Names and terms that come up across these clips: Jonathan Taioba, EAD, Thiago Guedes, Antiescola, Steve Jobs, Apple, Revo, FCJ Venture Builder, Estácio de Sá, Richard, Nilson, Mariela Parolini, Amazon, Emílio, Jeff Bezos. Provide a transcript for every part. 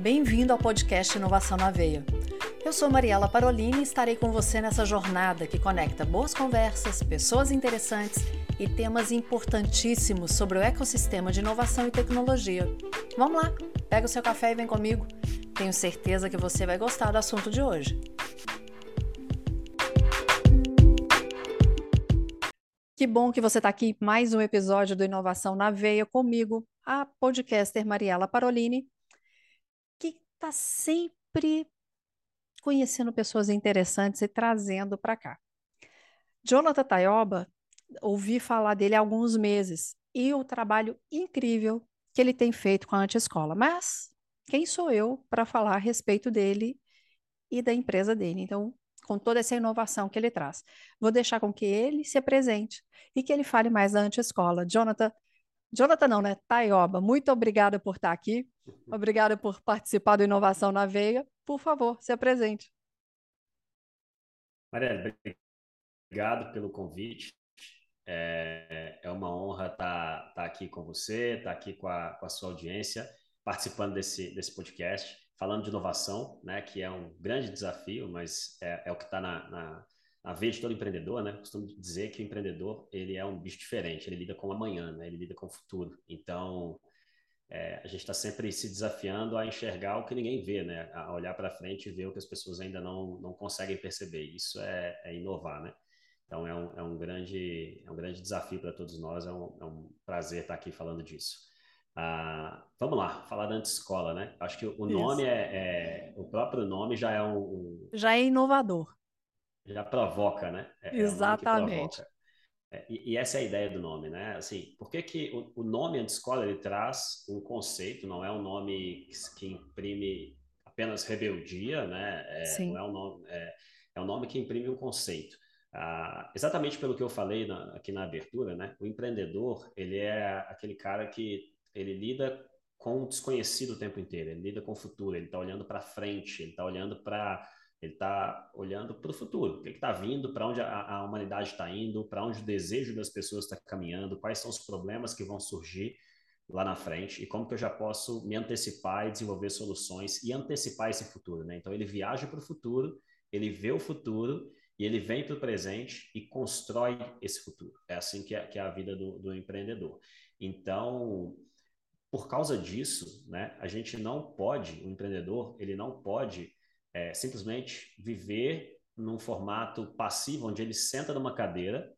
Bem-vindo ao podcast Inovação na Veia. Eu sou Mariela Parolini e estarei com você nessa jornada que conecta boas conversas, pessoas interessantes e temas importantíssimos sobre o ecossistema de inovação e tecnologia. Vamos lá, pega o seu café e vem comigo. Tenho certeza que você vai gostar do assunto de hoje. Que bom que você está aqui, mais um episódio do Inovação na Veia comigo, a podcaster Mariela Parolini, que está sempre conhecendo pessoas interessantes e trazendo para cá. Jonathan Taioba, ouvi falar dele há alguns meses e o trabalho incrível que ele tem feito com a Antiescola. Mas quem sou eu para falar a respeito dele e da empresa dele? Então, com toda essa inovação que ele traz, vou deixar com que ele se apresente e que ele fale mais da Antiescola. Jonathan não, né? Taioba, muito obrigada por estar aqui. Obrigada por participar do Inovação na Veia. Por favor, se apresente. Mariela, obrigado pelo convite. É uma honra estar aqui com você, estar aqui com a sua audiência, participando desse podcast, falando de inovação, né, que é um grande desafio, mas é o que está na veia de todo empreendedor, né? Costumo dizer que o empreendedor, ele é um bicho diferente, ele lida com o amanhã, né? Ele lida com o futuro. Então, a gente está sempre se desafiando a enxergar o que ninguém vê, né? A olhar para frente e ver o que as pessoas ainda não conseguem perceber. Isso é inovar, né? Então, é um grande desafio para todos nós, é um prazer estar aqui falando disso. Vamos lá, falar da Antiescola, né? Acho que o nome o próprio nome já é já é inovador. Já provoca, né? Exatamente. Provoca. E essa é a ideia do nome, né? Assim, por que o nome Antiescola, ele traz um conceito, não é um nome que imprime apenas rebeldia, né? Sim. Não é um nome, é um nome que imprime um conceito. Exatamente pelo que eu falei aqui na abertura, né? O empreendedor, ele é aquele cara que ele lida com o desconhecido o tempo inteiro, ele lida com o futuro, ele está olhando para frente, ele está olhando para o futuro, o que está vindo, para onde a humanidade está indo, para onde o desejo das pessoas está caminhando, quais são os problemas que vão surgir lá na frente e como que eu já posso me antecipar e desenvolver soluções e antecipar esse futuro, né? Então ele viaja para o futuro, ele vê o futuro e ele vem para o presente e constrói esse futuro. É assim que é a vida do empreendedor. Então, por causa disso, né, a gente não pode, o empreendedor, ele não pode simplesmente viver num formato passivo, onde ele senta numa cadeira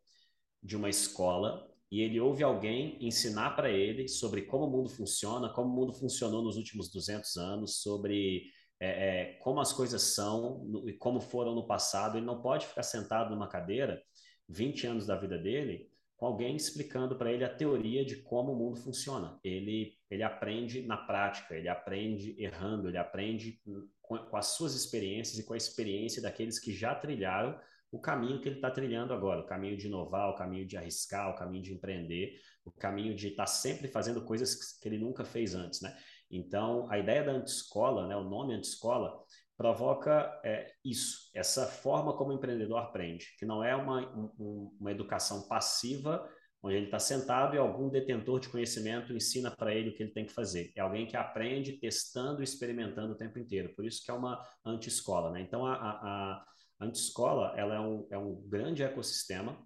de uma escola e ele ouve alguém ensinar para ele sobre como o mundo funciona, como o mundo funcionou nos últimos 200 anos, sobre como as coisas são e como foram no passado. Ele não pode ficar sentado numa cadeira 20 anos da vida dele com alguém explicando para ele a teoria de como o mundo funciona. Ele aprende na prática, ele aprende errando, ele aprende com as suas experiências e com a experiência daqueles que já trilharam o caminho que ele está trilhando agora, o caminho de inovar, o caminho de arriscar, o caminho de empreender, o caminho de estar sempre fazendo coisas que ele nunca fez antes, né? Então, a ideia da Antiescola, né, o nome Antiescola, provoca isso, essa forma como o empreendedor aprende, que não é uma educação passiva, onde ele está sentado e algum detentor de conhecimento ensina para ele o que ele tem que fazer. É alguém que aprende testando e experimentando o tempo inteiro. Por isso que é uma Antiescola, né? Então, a Antiescola, ela é um grande ecossistema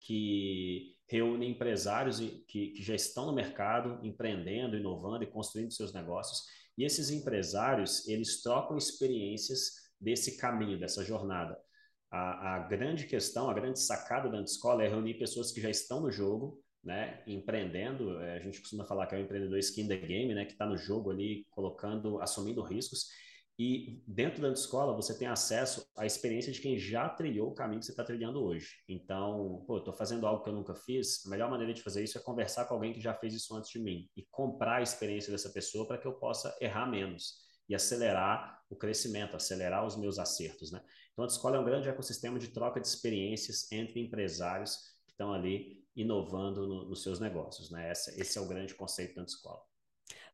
que reúne empresários que já estão no mercado, empreendendo, inovando e construindo seus negócios. E esses empresários, eles trocam experiências desse caminho, dessa jornada. A grande questão, a grande sacada da Antiescola é reunir pessoas que já estão no jogo, né, empreendendo. A gente costuma falar que é o empreendedor skin the game, né, que está no jogo ali, assumindo riscos. E dentro da Antiescola, você tem acesso à experiência de quem já trilhou o caminho que você está trilhando hoje. Então, estou fazendo algo que eu nunca fiz, a melhor maneira de fazer isso é conversar com alguém que já fez isso antes de mim e comprar a experiência dessa pessoa para que eu possa errar menos e acelerar o crescimento, acelerar os meus acertos, né? Então, a Antiescola é um grande ecossistema de troca de experiências entre empresários que estão ali inovando nos seus negócios, né? Esse é o grande conceito da Antiescola.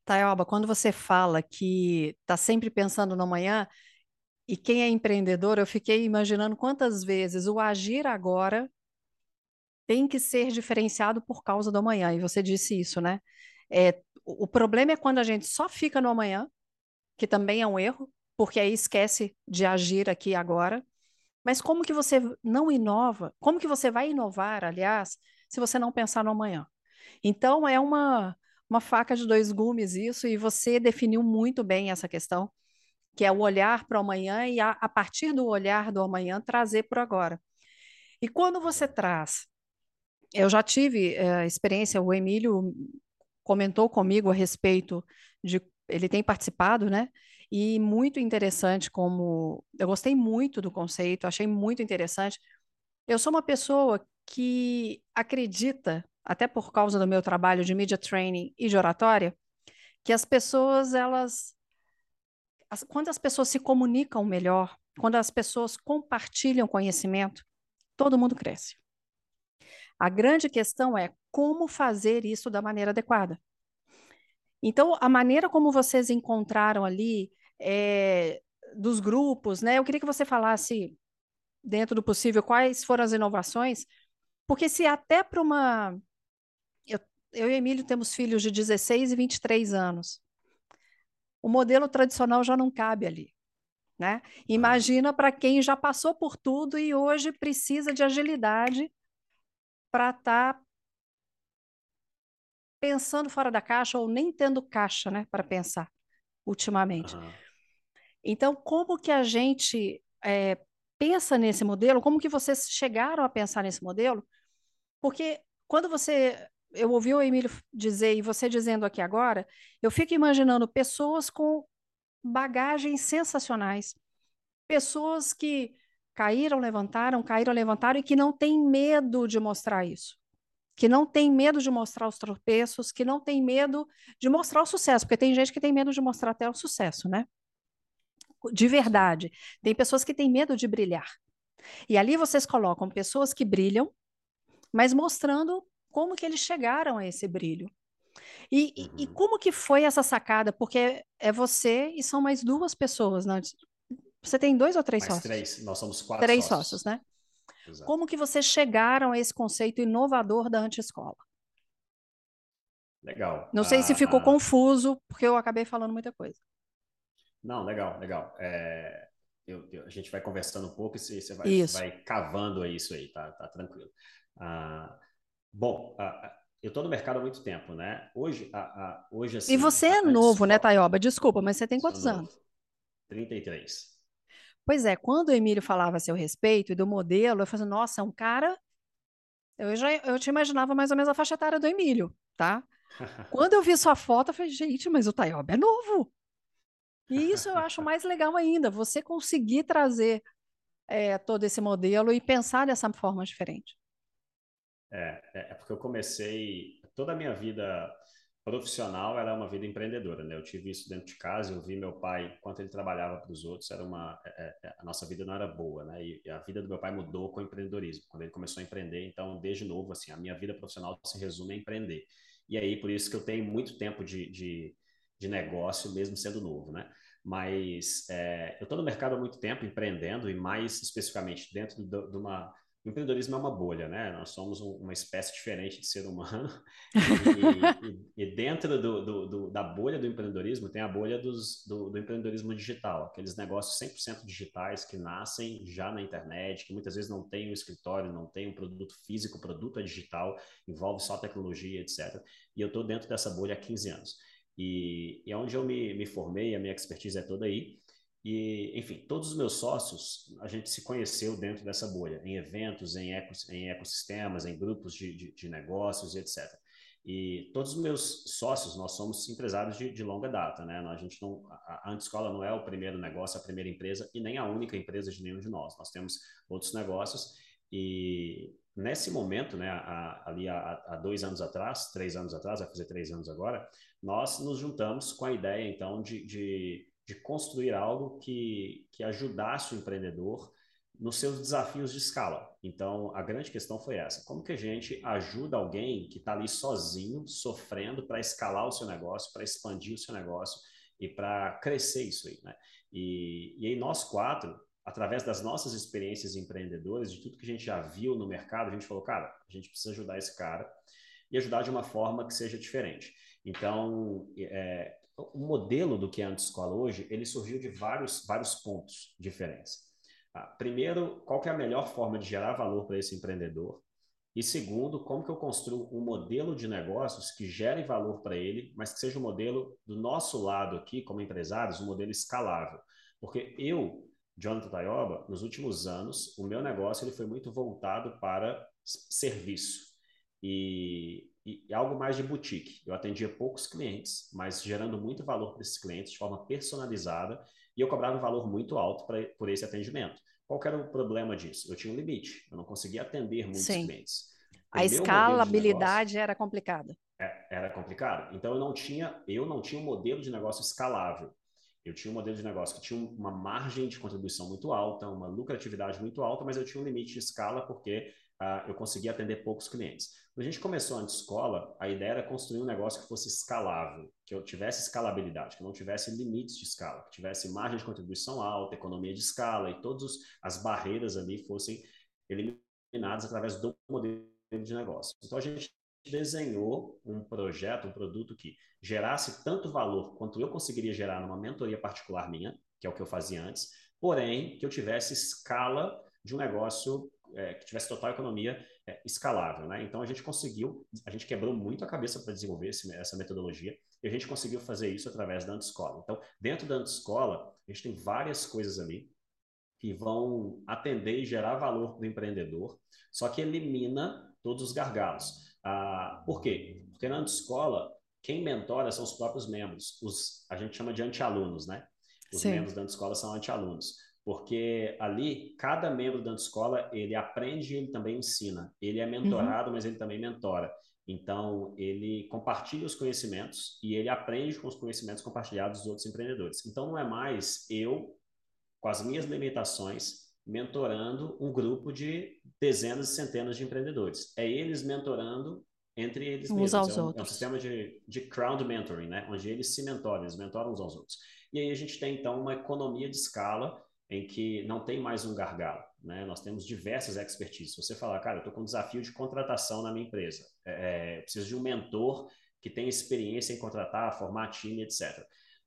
Taioba, quando você fala que está sempre pensando no amanhã, e quem é empreendedor, eu fiquei imaginando quantas vezes o agir agora tem que ser diferenciado por causa do amanhã, e você disse isso, né? O problema é quando a gente só fica no amanhã, que também é um erro, porque aí esquece de agir aqui e agora. Mas como que você não inova? Como que você vai inovar, aliás, se você não pensar no amanhã? Então, é uma faca de dois gumes isso, e você definiu muito bem essa questão, que é o olhar para o amanhã e, a partir do olhar do amanhã, trazer para o agora. E quando você traz... Eu já tive experiência, o Emílio comentou comigo a respeito de... Ele tem participado, né? E muito interessante como... Eu gostei muito do conceito, achei muito interessante. Eu sou uma pessoa que acredita, até por causa do meu trabalho de media training e de oratória, que as pessoas, quando as pessoas se comunicam melhor, quando as pessoas compartilham conhecimento, todo mundo cresce. A grande questão é como fazer isso da maneira adequada. Então, a maneira como vocês encontraram ali dos grupos, né? Eu queria que você falasse, dentro do possível, quais foram as inovações, porque se até para uma... Eu e Emílio temos filhos de 16 e 23 anos. O modelo tradicional já não cabe ali, né? Imagina para quem já passou por tudo e hoje precisa de agilidade para estar pensando fora da caixa ou nem tendo caixa, né, para pensar ultimamente. Uhum. Então, como que a gente pensa nesse modelo? Como que vocês chegaram a pensar nesse modelo? Porque quando você... Eu ouvi o Emílio dizer, e você dizendo aqui agora, eu fico imaginando pessoas com bagagens sensacionais, pessoas que caíram, levantaram, e que não têm medo de mostrar isso, que não têm medo de mostrar os tropeços, que não têm medo de mostrar o sucesso, porque tem gente que tem medo de mostrar até o sucesso, né? De verdade. Tem pessoas que têm medo de brilhar. E ali vocês colocam pessoas que brilham, mas mostrando como que eles chegaram a esse brilho. E como que foi essa sacada? Porque é você e são mais duas pessoas, né? Você tem dois ou três mais sócios? Três, nós somos quatro. Três sócios, né? Exato. Como que vocês chegaram a esse conceito inovador da Antiescola? Legal. Não sei se ficou confuso, porque eu acabei falando muita coisa. Não, legal, legal. A gente vai conversando um pouco e você vai cavando isso aí, tá tranquilo. Bom, eu estou no mercado há muito tempo, né? Hoje assim, e você é novo, né, Taioba? Desculpa, mas você tem quantos anos? 33. Pois é, quando o Emílio falava a seu respeito e do modelo, eu falei, nossa, é um cara... Eu te imaginava mais ou menos a faixa etária do Emílio, tá? Quando eu vi sua foto, eu falei, gente, mas o Taioba é novo. E isso eu acho mais legal ainda, você conseguir trazer todo esse modelo e pensar dessa forma diferente. É porque eu comecei, toda a minha vida profissional, ela é uma vida empreendedora, né? Eu tive isso dentro de casa, eu vi meu pai, quanto ele trabalhava para os outros, a nossa vida não era boa, né? E a vida do meu pai mudou com o empreendedorismo, quando ele começou a empreender. Então, desde novo, assim, a minha vida profissional se resume a empreender. E aí, por isso que eu tenho muito tempo de negócio, mesmo sendo novo, né? Mas eu estou no mercado há muito tempo, empreendendo, e mais especificamente dentro de uma... O empreendedorismo é uma bolha, né? Nós somos uma espécie diferente de ser humano e dentro da bolha do empreendedorismo tem a bolha do empreendedorismo digital, aqueles negócios 100% digitais que nascem já na internet, que muitas vezes não tem um escritório, não tem um produto físico, o produto é digital, envolve só tecnologia, etc. E eu estou dentro dessa bolha há 15 anos. E é onde eu me formei, a minha expertise é toda aí. E, enfim, todos os meus sócios, a gente se conheceu dentro dessa bolha, em eventos, em ecossistemas, em grupos de negócios, etc. E todos os meus sócios, nós somos empresários de longa data, né? A gente não, a Antiescola não é o primeiro negócio, a primeira empresa e nem a única empresa de nenhum de nós. Nós temos outros negócios e nesse momento, né, ali há 2 anos atrás, 3 anos atrás, vai fazer 3 anos agora, nós nos juntamos com a ideia, então, de construir algo que ajudasse o empreendedor nos seus desafios de escala. Então, a grande questão foi essa. Como que a gente ajuda alguém que está ali sozinho, sofrendo, para escalar o seu negócio, para expandir o seu negócio e para crescer isso aí, né? E aí nós quatro, através das nossas experiências empreendedoras, de tudo que a gente já viu no mercado, a gente falou, cara, a gente precisa ajudar esse cara e ajudar de uma forma que seja diferente. Então, o modelo do que é a Antiescola hoje, ele surgiu de vários pontos diferentes. Primeiro, qual que é a melhor forma de gerar valor para esse empreendedor? E segundo, como que eu construo um modelo de negócios que gere valor para ele, mas que seja um modelo do nosso lado aqui, como empresários, um modelo escalável. Porque eu, Jonathan Taioba, nos últimos anos, o meu negócio ele foi muito voltado para serviço e algo mais de boutique. Eu atendia poucos clientes, mas gerando muito valor para esses clientes de forma personalizada, e eu cobrava um valor muito alto por esse atendimento. Qual era o problema disso? Eu tinha um limite, eu não conseguia atender muitos clientes. A escalabilidade era complicada. Era complicado. Então, eu não tinha um modelo de negócio escalável. Eu tinha um modelo de negócio que tinha uma margem de contribuição muito alta, uma lucratividade muito alta, mas eu tinha um limite de escala porque eu conseguia atender poucos clientes. Quando a gente começou a Antiescola, a ideia era construir um negócio que fosse escalável, que eu tivesse escalabilidade, que eu não tivesse limites de escala, que tivesse margem de contribuição alta, economia de escala e todas as barreiras ali fossem eliminadas através do modelo de negócio. Então, a gente desenhou um projeto, um produto que gerasse tanto valor quanto eu conseguiria gerar numa mentoria particular minha, que é o que eu fazia antes, porém, que eu tivesse escala de um negócio que tivesse total economia escalável, né? Então a gente quebrou muito a cabeça para desenvolver essa metodologia e a gente conseguiu fazer isso através da Antiescola. Então, dentro da Antiescola, a gente tem várias coisas ali que vão atender e gerar valor para o empreendedor, só que elimina todos os gargalos. Por quê? Porque na Antiescola, quem mentora são os próprios membros, a gente chama de anti-alunos, né? Os Sim. membros da Antiescola são anti-alunos. Porque ali, cada membro da Antiescola, ele aprende e ele também ensina. Ele é mentorado, mas ele também mentora. Então, ele compartilha os conhecimentos e ele aprende com os conhecimentos compartilhados dos outros empreendedores. Então, não é mais eu, com as minhas limitações, mentorando um grupo de dezenas e centenas de empreendedores. É eles mentorando entre eles mesmos. É um sistema de crowd mentoring, né? Onde eles mentoram uns aos outros. E aí a gente tem, então, uma economia de escala em que não tem mais um gargalo, né? Nós temos diversas expertises. Você fala, cara, eu estou com um desafio de contratação na minha empresa, eu preciso de um mentor que tenha experiência em contratar, formar time, etc.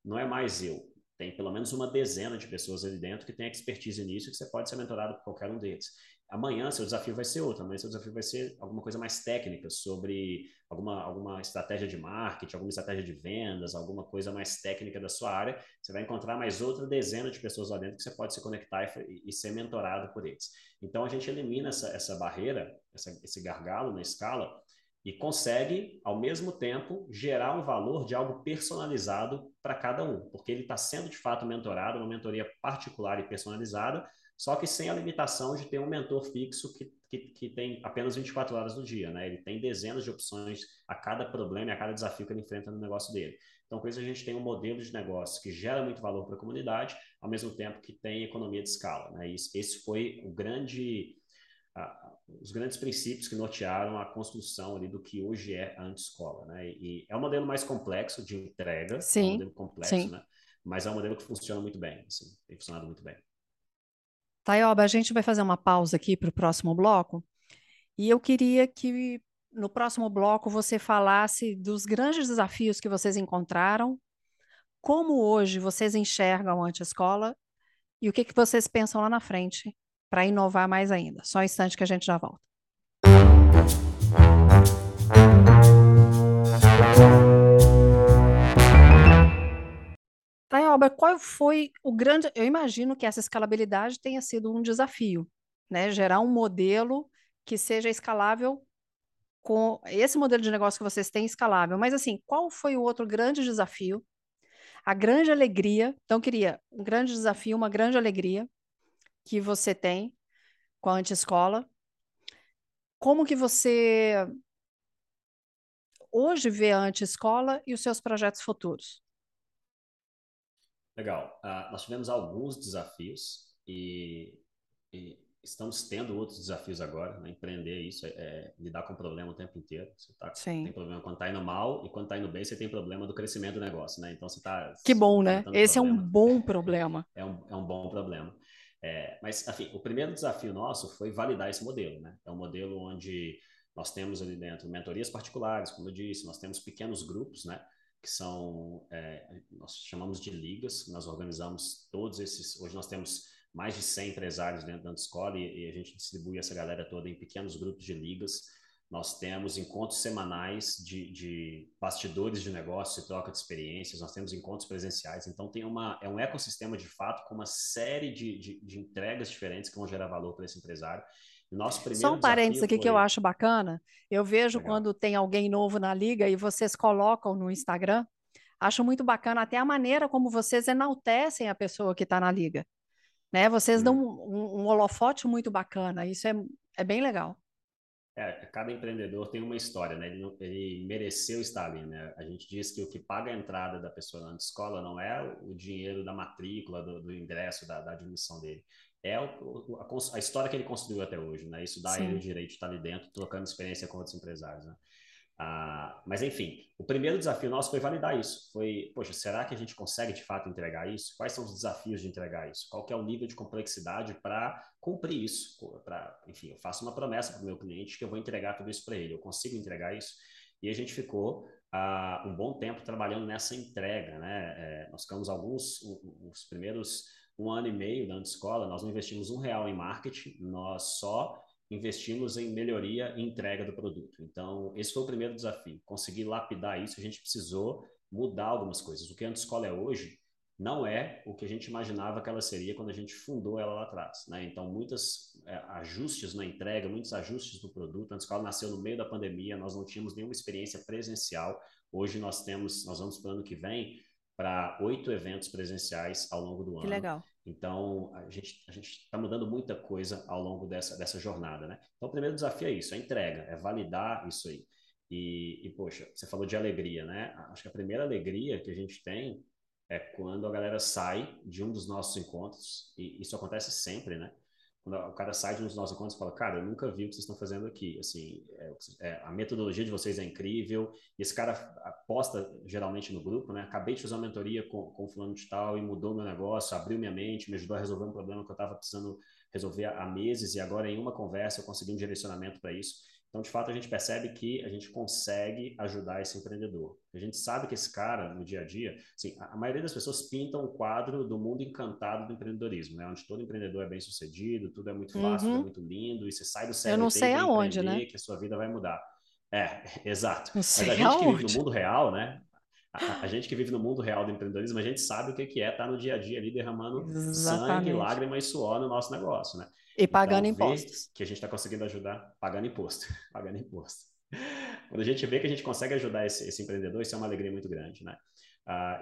Não é mais eu, tem pelo menos uma dezena de pessoas ali dentro que tem expertise nisso, que você pode ser mentorado por qualquer um deles. Amanhã seu desafio vai ser outro, amanhã seu desafio vai ser alguma coisa mais técnica, sobre alguma estratégia de marketing, alguma estratégia de vendas, alguma coisa mais técnica da sua área. Você vai encontrar mais outra dezena de pessoas lá dentro que você pode se conectar e ser mentorado por eles. Então, a gente elimina essa barreira, esse gargalo na escala e consegue, ao mesmo tempo, gerar um valor de algo personalizado para cada um, porque ele está sendo, de fato, mentorado, uma mentoria particular e personalizada, só que sem a limitação de ter um mentor fixo que tem apenas 24 horas do dia, né? Ele tem dezenas de opções a cada problema e a cada desafio que ele enfrenta no negócio dele. Então, com isso, a gente tem um modelo de negócio que gera muito valor para a comunidade, ao mesmo tempo que tem economia de escala, né? Esse foi os grandes princípios que nortearam a construção ali do que hoje é a Antiescola, né? E é um modelo mais complexo de entrega, sim, é um modelo complexo, sim, né? Mas é um modelo que funciona muito bem, assim, tem funcionado muito bem. Taioba, a gente vai fazer uma pausa aqui para o próximo bloco e eu queria que no próximo bloco você falasse dos grandes desafios que vocês encontraram, como hoje vocês enxergam a Antiescola e o que vocês pensam lá na frente para inovar mais ainda. Só um instante que a gente já volta. Taioba, qual foi o grande... Eu imagino que essa escalabilidade tenha sido um desafio, né? Gerar um modelo que seja escalável com esse modelo de negócio que vocês têm escalável. Mas, assim, qual foi o outro grande desafio? A grande alegria... Então, eu queria um grande desafio, uma grande alegria que você tem com a Antiescola. Como que você hoje vê a Antiescola e os seus projetos futuros? Legal. Nós tivemos alguns desafios e estamos tendo outros desafios agora, né? Empreender isso, lidar com o problema o tempo inteiro. Você tem problema quando está indo mal e quando está indo bem, você tem problema do crescimento do negócio, né? Então, você está... Que bom, né? Esse é um bom problema. É um bom problema. Mas, enfim, o primeiro desafio nosso foi validar esse modelo, né? É um modelo onde nós temos ali dentro mentorias particulares, como eu disse, nós temos pequenos grupos, né? Que são, nós chamamos de ligas, nós organizamos todos esses, hoje nós temos mais de 100 empresários dentro da Antiescola e a gente distribui essa galera toda em pequenos grupos de ligas. Nós temos encontros semanais de bastidores de negócio e troca de experiências, nós temos encontros presenciais, então tem um ecossistema de fato com uma série de entregas diferentes que vão gerar valor para esse empresário. Nosso primeiro Só um parênteses aqui que eu acho bacana, eu vejo quando tem alguém novo na liga e vocês colocam no Instagram, acho muito bacana até a maneira como vocês enaltecem a pessoa que está na liga, né? Vocês dão um holofote muito bacana, isso é bem legal. Cada empreendedor tem uma história, né? Ele mereceu estar ali, né? A gente diz que o que paga a entrada da pessoa na escola não é o dinheiro da matrícula, do ingresso, da admissão dele. É a história que ele construiu até hoje, né? Isso dá a ele o direito de estar ali dentro, trocando experiência com outros empresários, né? Mas, enfim, o primeiro desafio nosso foi validar isso. Foi, poxa, será que a gente consegue, de fato, entregar isso? Quais são os desafios de entregar isso? Qual que é o nível de complexidade para cumprir isso? Enfim, eu faço uma promessa para o meu cliente que eu vou entregar tudo isso para ele. Eu consigo entregar isso? E a gente ficou um bom tempo trabalhando nessa entrega, né? Nós ficamos os primeiros 1 ano e meio da Antiescola, nós não investimos R$1 em marketing, nós só investimos em melhoria e entrega do produto. Então, esse foi o primeiro desafio. Conseguir lapidar isso, a gente precisou mudar algumas coisas. O que a Antiescola é hoje não é o que a gente imaginava que ela seria quando a gente fundou ela lá atrás, né? Então, muitos ajustes na entrega, muitos ajustes no produto. A Antiescola nasceu no meio da pandemia, nós não tínhamos nenhuma experiência presencial. Hoje nós vamos para o ano que vem, para 8 eventos presenciais ao longo do ano. Que legal. Então, a gente está mudando muita coisa ao longo dessa jornada, né? Então, o primeiro desafio é isso, é entrega, é validar isso aí. Poxa, você falou de alegria, né? Acho que a primeira alegria que a gente tem é quando a galera sai de um dos nossos encontros, e isso acontece sempre, né? Quando o cara sai de um dos nossos encontros e fala, cara, eu nunca vi o que vocês estão fazendo aqui, assim, a metodologia de vocês é incrível, e esse cara posta geralmente no grupo, né, acabei de fazer uma mentoria com fulano de tal e mudou meu negócio, abriu minha mente, me ajudou a resolver um problema que eu estava precisando resolver há meses, e agora em uma conversa eu consegui um direcionamento para isso. Então, de fato, a gente percebe que a gente consegue ajudar esse empreendedor. A gente sabe que esse cara, no dia a dia, assim, a maioria das pessoas pintam o quadro do mundo encantado do empreendedorismo, né? Onde todo empreendedor é bem sucedido, tudo é muito fácil, tudo é muito lindo, e você sai do CLT, eu não sei aonde, né? Que a sua vida vai mudar. Exato. Mas a gente que vive no mundo real, né? A gente que vive no mundo real do empreendedorismo, a gente sabe o que é estar no dia a dia ali derramando sangue, lágrima e suor no nosso negócio, né? E pagando impostos. Que a gente está conseguindo ajudar pagando imposto. Pagando imposto. Quando a gente vê que a gente consegue ajudar esse empreendedor, isso é uma alegria muito grande, né?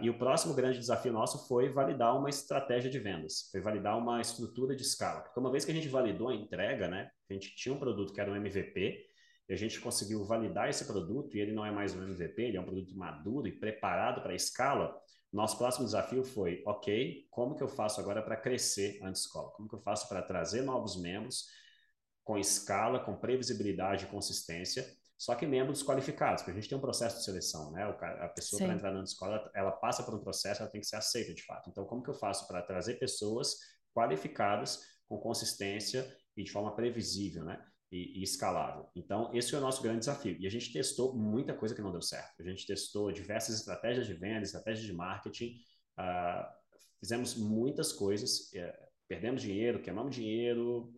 E o próximo grande desafio nosso foi validar uma estratégia de vendas, foi validar uma estrutura de escala. Porque uma vez que a gente validou a entrega, né? A gente tinha um produto que era um MVP, e a gente conseguiu validar esse produto, e ele não é mais um MVP, ele é um produto maduro e preparado para a escala. Nosso próximo desafio foi, ok, como que eu faço agora para crescer a Antiescola? Como que eu faço para trazer novos membros com escala, com previsibilidade e consistência, só que membros qualificados, porque a gente tem um processo de seleção, né? A pessoa para entrar na Antiescola, ela passa por um processo, ela tem que ser aceita de fato. Então, como que eu faço para trazer pessoas qualificadas, com consistência e de forma previsível, né? E escalável. Então, esse foi o nosso grande desafio. E a gente testou muita coisa que não deu certo. A gente testou diversas estratégias de venda, estratégias de marketing, fizemos muitas coisas, perdemos dinheiro, queimamos dinheiro,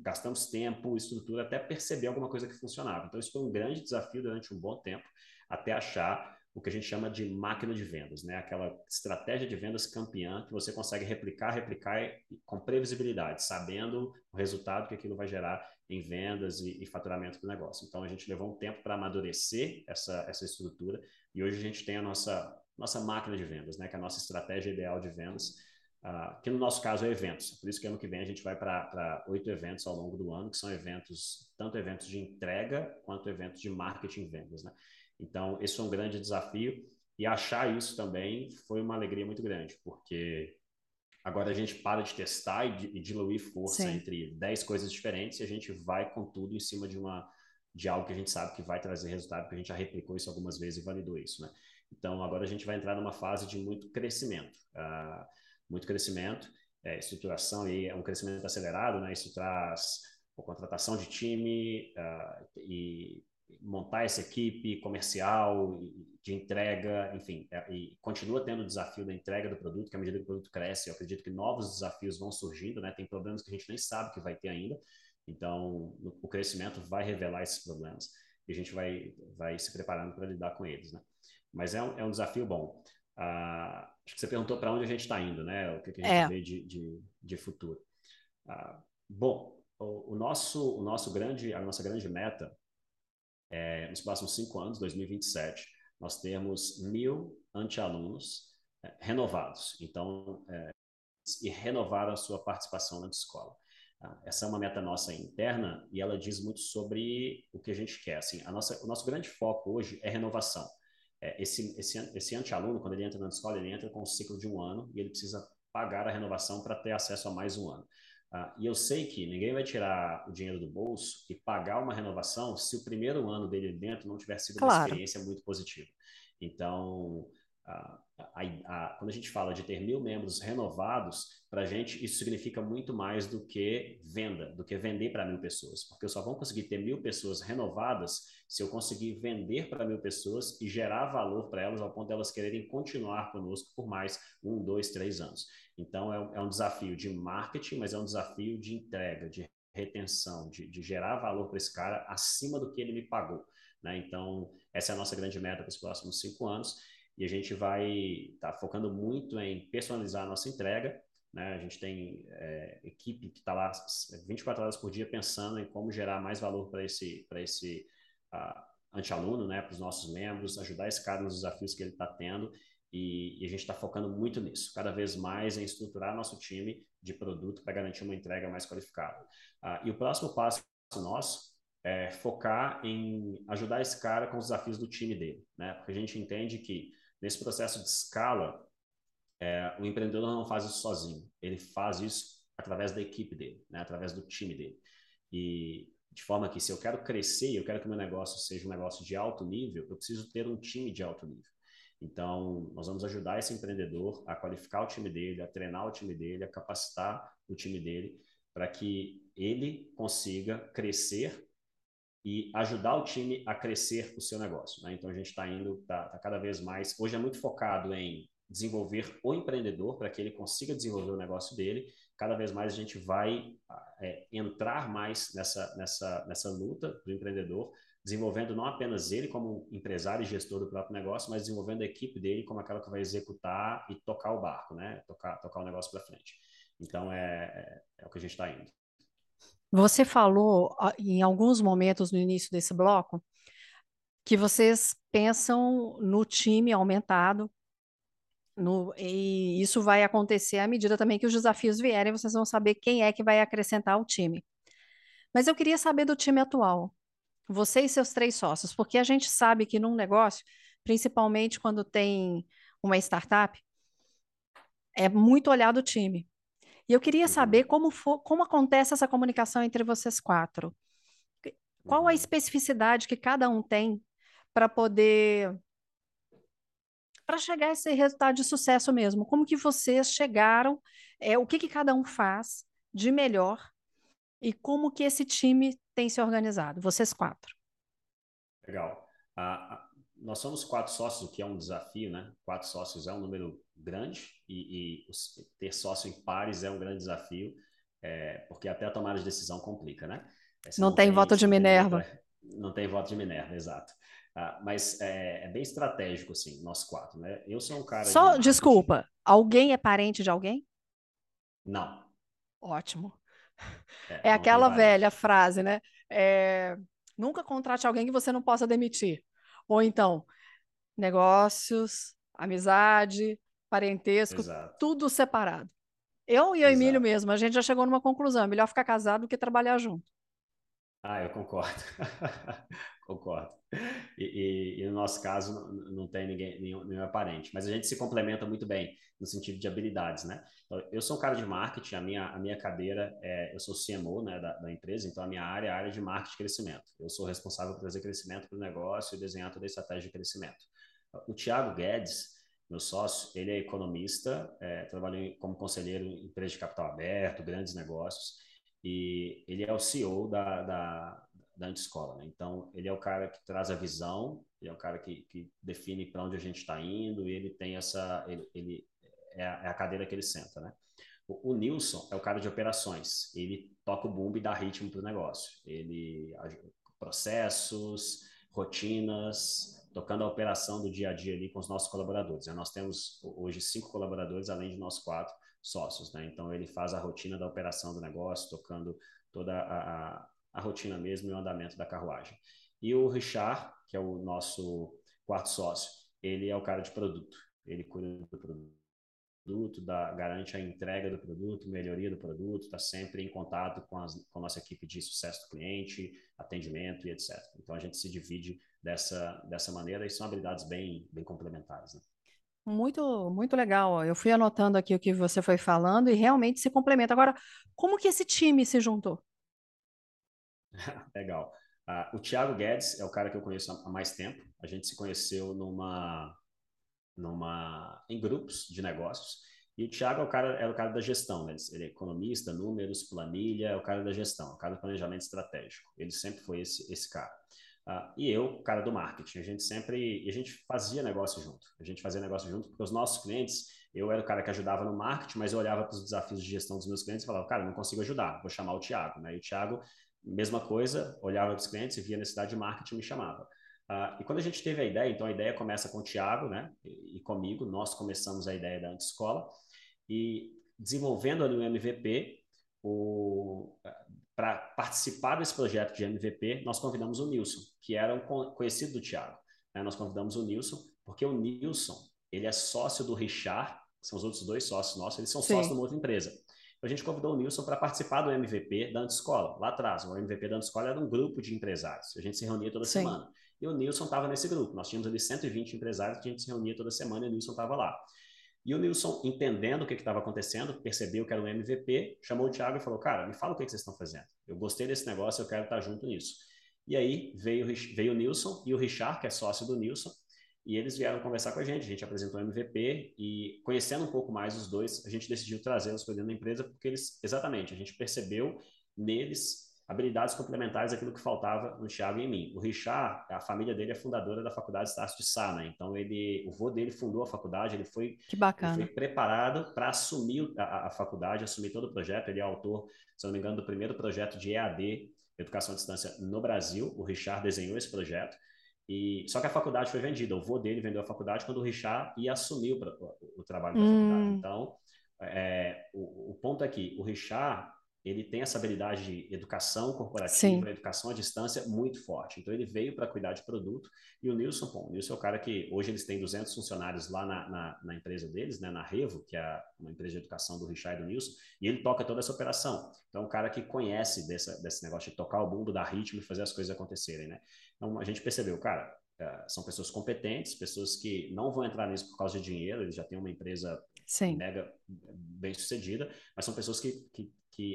gastamos tempo, estrutura, até perceber alguma coisa que funcionava. Então, isso foi um grande desafio durante um bom tempo, até achar o que a gente chama de máquina de vendas, né? Aquela estratégia de vendas campeã que você consegue replicar com previsibilidade, sabendo o resultado que aquilo vai gerar em vendas e faturamento do negócio. Então, a gente levou um tempo para amadurecer essa estrutura e hoje a gente tem a nossa máquina de vendas, né? Que é a nossa estratégia ideal de vendas, que no nosso caso é eventos. Por isso que ano que vem a gente vai para 8 eventos ao longo do ano, que são eventos, tanto eventos de entrega quanto eventos de marketing e vendas, né? Então, esse foi um grande desafio e achar isso também foi uma alegria muito grande, porque agora a gente para de testar e diluir força entre 10 coisas diferentes e a gente vai com tudo em cima de algo que a gente sabe que vai trazer resultado, porque a gente já replicou isso algumas vezes e validou isso, né? Então, agora a gente vai entrar numa fase de muito crescimento estruturação e um crescimento acelerado, né? Isso traz a contratação de time e montar essa equipe comercial de entrega, enfim, e continua tendo o desafio da entrega do produto, que à medida que o produto cresce, eu acredito que novos desafios vão surgindo, né? Tem problemas que a gente nem sabe que vai ter ainda, então o crescimento vai revelar esses problemas e a gente vai se preparando para lidar com eles, né? Mas é um desafio bom. Acho que você perguntou para onde a gente está indo, né? O que a gente vê de futuro. Bom, a nossa grande meta é, nos próximos 5 anos, 2027, nós temos 1.000 anti-alunos renovados. Então, e renovaram a sua participação na Antiescola. Essa é uma meta nossa interna e ela diz muito sobre o que a gente quer. Assim, o nosso grande foco hoje é renovação. Esse anti-aluno, quando ele entra na escola, ele entra com um ciclo de 1 ano e ele precisa pagar a renovação para ter acesso a mais 1 ano. E eu sei que ninguém vai tirar o dinheiro do bolso e pagar uma renovação se o primeiro ano dele dentro não tiver sido uma experiência muito positiva. Então, quando a gente fala de ter 1.000 membros renovados, para a gente isso significa muito mais do que venda, do que vender para 1.000 pessoas, porque eu só vou conseguir ter 1.000 pessoas renovadas se eu conseguir vender para 1.000 pessoas e gerar valor para elas ao ponto de elas quererem continuar conosco por mais 1, 2, 3 anos. Então é um desafio de marketing, mas é um desafio de entrega, de retenção, de gerar valor para esse cara acima do que ele me pagou, né? Então essa é a nossa grande meta para os próximos 5 anos. E a gente vai estar focando muito em personalizar a nossa entrega, né? A gente tem equipe que está lá 24 horas por dia pensando em como gerar mais valor para esse anti-aluno, né? Para os nossos membros, ajudar esse cara nos desafios que ele está tendo. E a gente está focando muito nisso, cada vez mais em estruturar nosso time de produto para garantir uma entrega mais qualificada. E o próximo passo nosso é focar em ajudar esse cara com os desafios do time dele, né? Porque a gente entende que nesse processo de escala, o empreendedor não faz isso sozinho. Ele faz isso através da equipe dele, né? Através do time dele. E de forma que se eu quero crescer, eu quero que o meu negócio seja um negócio de alto nível, eu preciso ter um time de alto nível. Então, nós vamos ajudar esse empreendedor a qualificar o time dele, a treinar o time dele, a capacitar o time dele para que ele consiga crescer e ajudar o time a crescer o seu negócio, né? Então, a gente está indo tá cada vez mais... Hoje é muito focado em desenvolver o empreendedor para que ele consiga desenvolver o negócio dele. Cada vez mais a gente vai entrar mais nessa luta do empreendedor, desenvolvendo não apenas ele como empresário e gestor do próprio negócio, mas desenvolvendo a equipe dele como aquela que vai executar e tocar o barco, né? Tocar o negócio para frente. Então, é o que a gente está indo. Você falou em alguns momentos no início desse bloco que vocês pensam no time aumentado e isso vai acontecer à medida também que os desafios vierem, vocês vão saber quem é que vai acrescentar ao time. Mas eu queria saber do time atual, você e seus 3 sócios, porque a gente sabe que num negócio, principalmente quando tem uma startup, é muito olhado o time. E eu queria saber como acontece essa comunicação entre vocês 4. Qual a especificidade que cada um tem para chegar a esse resultado de sucesso mesmo? Como que vocês chegaram? O que cada um faz de melhor? E como que esse time tem se organizado? Vocês 4. Legal. Nós somos 4 sócios, o que é um desafio, né? 4 sócios é um número grande e ter sócio em pares é um grande desafio, porque até a tomada de decisão complica, né? Não tem voto de Minerva. Não tem voto de Minerva, exato. Mas é bem estratégico, assim, nós 4, né? Eu sou um cara... Desculpa, alguém é parente de alguém? Não. Ótimo. É aquela velha frase, né? Nunca contrate alguém que você não possa demitir. Ou então, negócios, amizade, parentesco, exato, tudo separado. Eu e o Emílio mesmo, a gente já chegou numa conclusão, é melhor ficar casado do que trabalhar junto. Eu concordo. Concordo. E no nosso caso, não tem ninguém, nenhum parente, mas a gente se complementa muito bem no sentido de habilidades, né? Então, eu sou um cara de marketing, a minha cadeira eu sou CMO, né, da empresa, então a minha área é a área de marketing e crescimento. Eu sou responsável por fazer crescimento para o negócio e desenhar toda a estratégia de crescimento. O Thiago Guedes, Meu sócio, ele é economista, trabalha como conselheiro em empresa de capital aberto, grandes negócios, e ele é o CEO da Antiescola, né? Então, ele é o cara que traz a visão, ele é o cara que define para onde a gente está indo, e ele tem essa... Ele é a cadeira que ele senta, né? O Nilson é o cara de operações, ele toca o boom e dá ritmo para o negócio, ele processos, rotinas, tocando a operação do dia a dia ali com os nossos colaboradores. Nós temos hoje 5 colaboradores, além de nós 4 sócios, né? Então ele faz a rotina da operação do negócio, tocando toda a rotina mesmo e o andamento da carruagem. E o Richard, que é o nosso 4º sócio, ele é o cara de produto, ele cuida do produto, garante a entrega do produto, melhoria do produto, está sempre em contato com a nossa equipe de sucesso do cliente, atendimento e etc. Então, a gente se divide dessa maneira e são habilidades bem, bem complementares, né? Muito, muito legal. Eu fui anotando aqui o que você foi falando e realmente se complementa. Agora, como que esse time se juntou? Legal. O Thiago Guedes é o cara que eu conheço há mais tempo. A gente se conheceu em grupos de negócios, e o Thiago era o cara da gestão, né? Ele é economista, números, planilha, é o cara da gestão, o cara do planejamento estratégico, ele sempre foi esse cara. E eu, o cara do marketing, a gente fazia negócio junto, porque os nossos clientes, eu era o cara que ajudava no marketing, mas eu olhava para os desafios de gestão dos meus clientes e falava, cara, não consigo ajudar, vou chamar o Thiago, né? E o Thiago, mesma coisa, olhava para os clientes e via necessidade de marketing e me chamava. E quando a gente teve a ideia, então a ideia começa com o Thiago, né, e comigo, nós começamos a ideia da Antiescola e desenvolvendo ali o MVP, para participar desse projeto de MVP, nós convidamos o Nilson, que era um conhecido do Thiago, né? Nós convidamos o Nilson, porque o Nilson, ele é sócio do Richard, que são os outros 2 sócios nossos, eles são sócios de uma outra empresa. Então, a gente convidou o Nilson para participar do MVP da Antiescola, lá atrás. O MVP da Antiescola era um grupo de empresários, a gente se reunia toda semana. E o Nilson estava nesse grupo. Nós tínhamos ali 120 empresários que a gente se reunia toda semana e o Nilson estava lá. E o Nilson, entendendo o que estava acontecendo, percebeu que era um MVP, chamou o Thiago e falou, cara, me fala o que vocês estão fazendo. Eu gostei desse negócio, eu quero estar junto nisso. E aí veio o Nilson e o Richard, que é sócio do Nilson, e eles vieram conversar com a gente apresentou o MVP e conhecendo um pouco mais os 2, a gente decidiu trazê-los para dentro da empresa porque eles, exatamente, a gente percebeu neles habilidades complementares àquilo que faltava no Thiago e em mim. O Richard, a família dele é fundadora da faculdade Estácio de Sá, né? Então, o vô dele fundou a faculdade, ele foi preparado para assumir a faculdade, assumir todo o projeto. Ele é autor, se não me engano, do primeiro projeto de EAD, Educação à Distância, no Brasil. O Richard desenhou esse projeto, só que a faculdade foi vendida. O vô dele vendeu a faculdade quando o Richard ia assumir o trabalho da faculdade. Então, o ponto é que o Richard... ele tem essa habilidade de educação corporativa, educação à distância muito forte. Então, ele veio para cuidar de produto. E o Nilson, bom, o Nilson é o cara que hoje eles têm 200 funcionários lá na empresa deles, né, na Revo, que é uma empresa de educação do Richard e do Nilson, e ele toca toda essa operação. Então, é um cara que conhece desse negócio de tocar o bumbo, dar ritmo e fazer as coisas acontecerem, né? Então, a gente percebeu, cara, são pessoas competentes, pessoas que não vão entrar nisso por causa de dinheiro, eles já têm uma empresa mega bem-sucedida, mas são pessoas que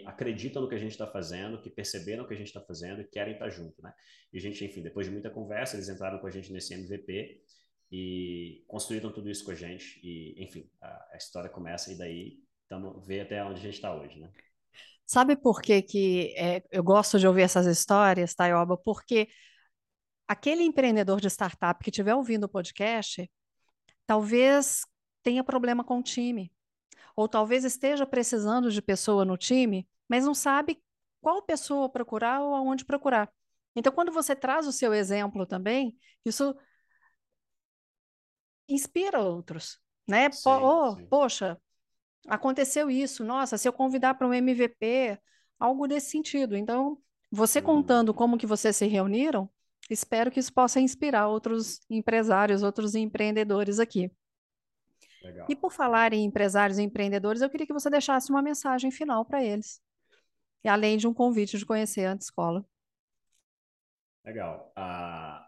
acreditam no que a gente está fazendo, que perceberam o que a gente está fazendo e querem estar junto, né? E a gente, enfim, depois de muita conversa, eles entraram com a gente nesse MVP e construíram tudo isso com a gente. E, enfim, a história começa e daí vê até onde a gente está hoje, né? Sabe por que eu gosto de ouvir essas histórias, Taioba? Porque aquele empreendedor de startup que estiver ouvindo o podcast, talvez tenha problema com o time. Ou talvez esteja precisando de pessoa no time, mas não sabe qual pessoa procurar ou aonde procurar. Então, quando você traz o seu exemplo também, isso inspira outros, né? Poxa, aconteceu isso, nossa, se eu convidar para um MVP, algo desse sentido. Então, você contando como que vocês se reuniram, espero que isso possa inspirar outros empresários, outros empreendedores aqui. Legal. E por falar em empresários e empreendedores, eu queria que você deixasse uma mensagem final para eles, e além de um convite de conhecer a Antiescola. Legal. A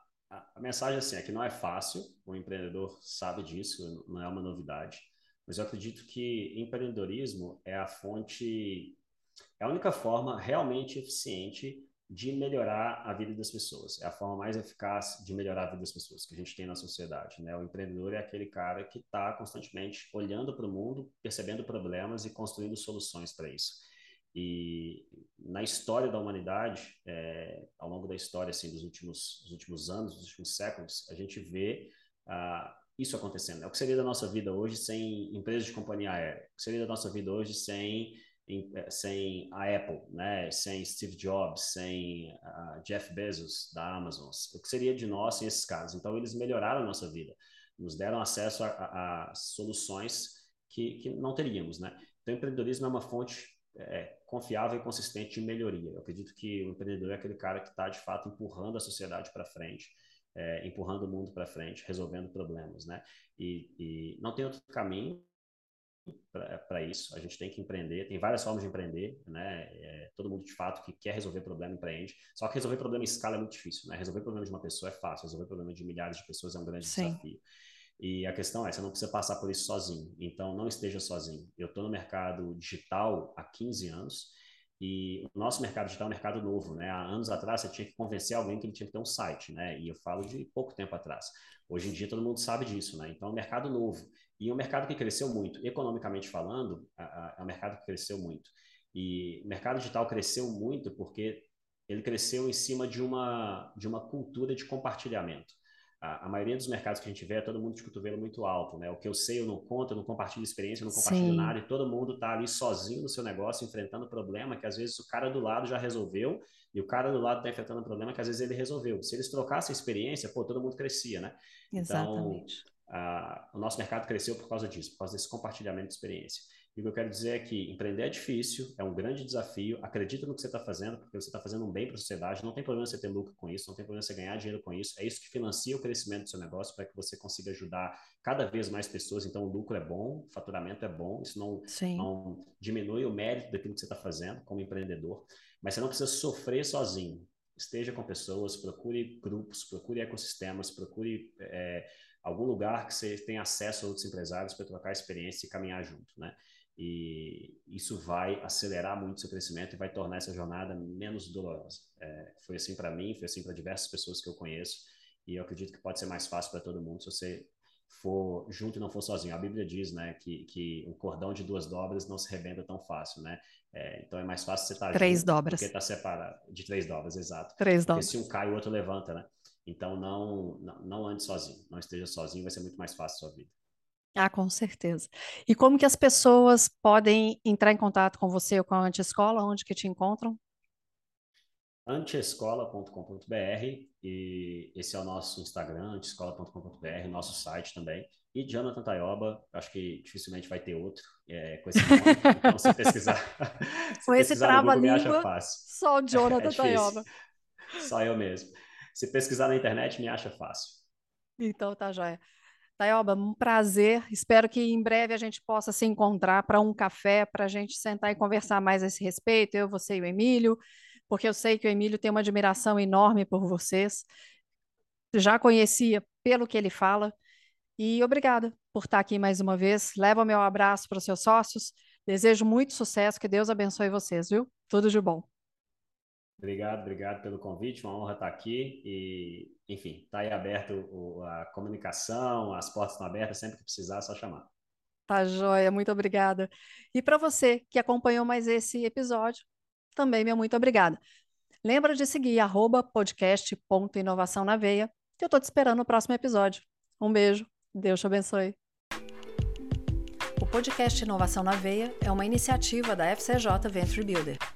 mensagem é que não é fácil, o empreendedor sabe disso, não é uma novidade, mas eu acredito que empreendedorismo é a única forma realmente eficiente de melhorar a vida das pessoas. É a forma mais eficaz de melhorar a vida das pessoas que a gente tem na sociedade, né? O empreendedor é aquele cara que está constantemente olhando para o mundo, percebendo problemas e construindo soluções para isso. E na história da humanidade, ao longo da história assim, dos últimos anos, dos últimos séculos, a gente vê isso acontecendo. É o que seria da nossa vida hoje sem empresas de companhia aérea? O que seria da nossa vida hoje sem a Apple, né? Sem Steve Jobs, sem Jeff Bezos da Amazon? O que seria de nós sem esses casos? Então, eles melhoraram a nossa vida, nos deram acesso a soluções que não teríamos, né? Então, o empreendedorismo é uma fonte confiável e consistente de melhoria. Eu acredito que o empreendedor é aquele cara que está, de fato, empurrando a sociedade para frente, empurrando o mundo para frente, resolvendo problemas, né? E não tem outro caminho para isso. A gente tem que empreender, tem várias formas de empreender, né? Todo mundo, de fato, que quer resolver problema, empreende. Só que resolver problema em escala é muito difícil, né? Resolver problema de uma pessoa é fácil, resolver problema de milhares de pessoas é um grande desafio. E a questão é, você não precisa passar por isso sozinho. Então, não esteja sozinho. Eu estou no mercado digital há 15 anos e o nosso mercado digital é um mercado novo, né? Há anos atrás, você tinha que convencer alguém que ele tinha que ter um site, né? E eu falo de pouco tempo atrás. Hoje em dia, todo mundo sabe disso, né? Então, é um mercado novo. E é um mercado que cresceu muito. Economicamente falando, é um mercado que cresceu muito. E o mercado digital cresceu muito porque ele cresceu em cima de uma cultura de compartilhamento. A maioria dos mercados que a gente vê é todo mundo de cotovelo muito alto, né? O que eu sei, eu não conto, eu não compartilho experiência, eu não compartilho Sim. nada, e todo mundo tá ali sozinho no seu negócio, enfrentando problema que às vezes o cara do lado já resolveu, e o cara do lado tá enfrentando um problema que às vezes ele resolveu. Se eles trocassem experiência, pô, todo mundo crescia, né? Exatamente. Então, o nosso mercado cresceu por causa disso, por causa desse compartilhamento de experiência. E o que eu quero dizer é que empreender é difícil, é um grande desafio, acredita no que você está fazendo, porque você está fazendo um bem para a sociedade, não tem problema você ter lucro com isso, não tem problema você ganhar dinheiro com isso, é isso que financia o crescimento do seu negócio para que você consiga ajudar cada vez mais pessoas. Então o lucro é bom, o faturamento é bom, isso não diminui o mérito daquilo que você está fazendo como empreendedor, mas você não precisa sofrer sozinho, esteja com pessoas, procure grupos, procure ecossistemas, procure... algum lugar que você tenha acesso a outros empresários para trocar experiência e caminhar junto, né? E isso vai acelerar muito o seu crescimento e vai tornar essa jornada menos dolorosa. Foi assim para mim, foi assim para diversas pessoas que eu conheço, e eu acredito que pode ser mais fácil para todo mundo se você for junto e não for sozinho. A Bíblia diz, né, que um cordão de duas dobras não se rebenta tão fácil, né? Então é mais fácil você estar junto do que estar separado. De três dobras, exato. Porque se um cai, o outro levanta, né? Então, não ande sozinho, não esteja sozinho, vai ser muito mais fácil a sua vida. Ah, com certeza. E como que as pessoas podem entrar em contato com você ou com a Antiescola? Onde que te encontram? Antiescola.com.br, e esse é o nosso Instagram, antiescola.com.br, nosso site também. E Jonathan Taioba, acho que dificilmente vai ter outro com esse nome, então se pesquisar, com esse trava-língua, só o Jonathan Taioba. Só eu mesmo. Se pesquisar na internet, me acha fácil. Então, tá joia. Taioba, um prazer. Espero que em breve a gente possa se encontrar para um café, para a gente sentar e conversar mais a esse respeito, eu, você e o Emílio, porque eu sei que o Emílio tem uma admiração enorme por vocês. Já conhecia pelo que ele fala. E obrigada por estar aqui mais uma vez. Leva o meu abraço para os seus sócios. Desejo muito sucesso, que Deus abençoe vocês, viu? Tudo de bom. Obrigado pelo convite, uma honra estar aqui e, enfim, está aí aberto a comunicação, as portas estão abertas, sempre que precisar é só chamar. Tá joia, muito obrigada. E para você que acompanhou mais esse episódio, também meu muito obrigada. Lembra de seguir @podcast.inovaçãonaveia, que eu estou te esperando no próximo episódio. Um beijo, Deus te abençoe. O podcast Inovação na Veia é uma iniciativa da FCJ Venture Builder.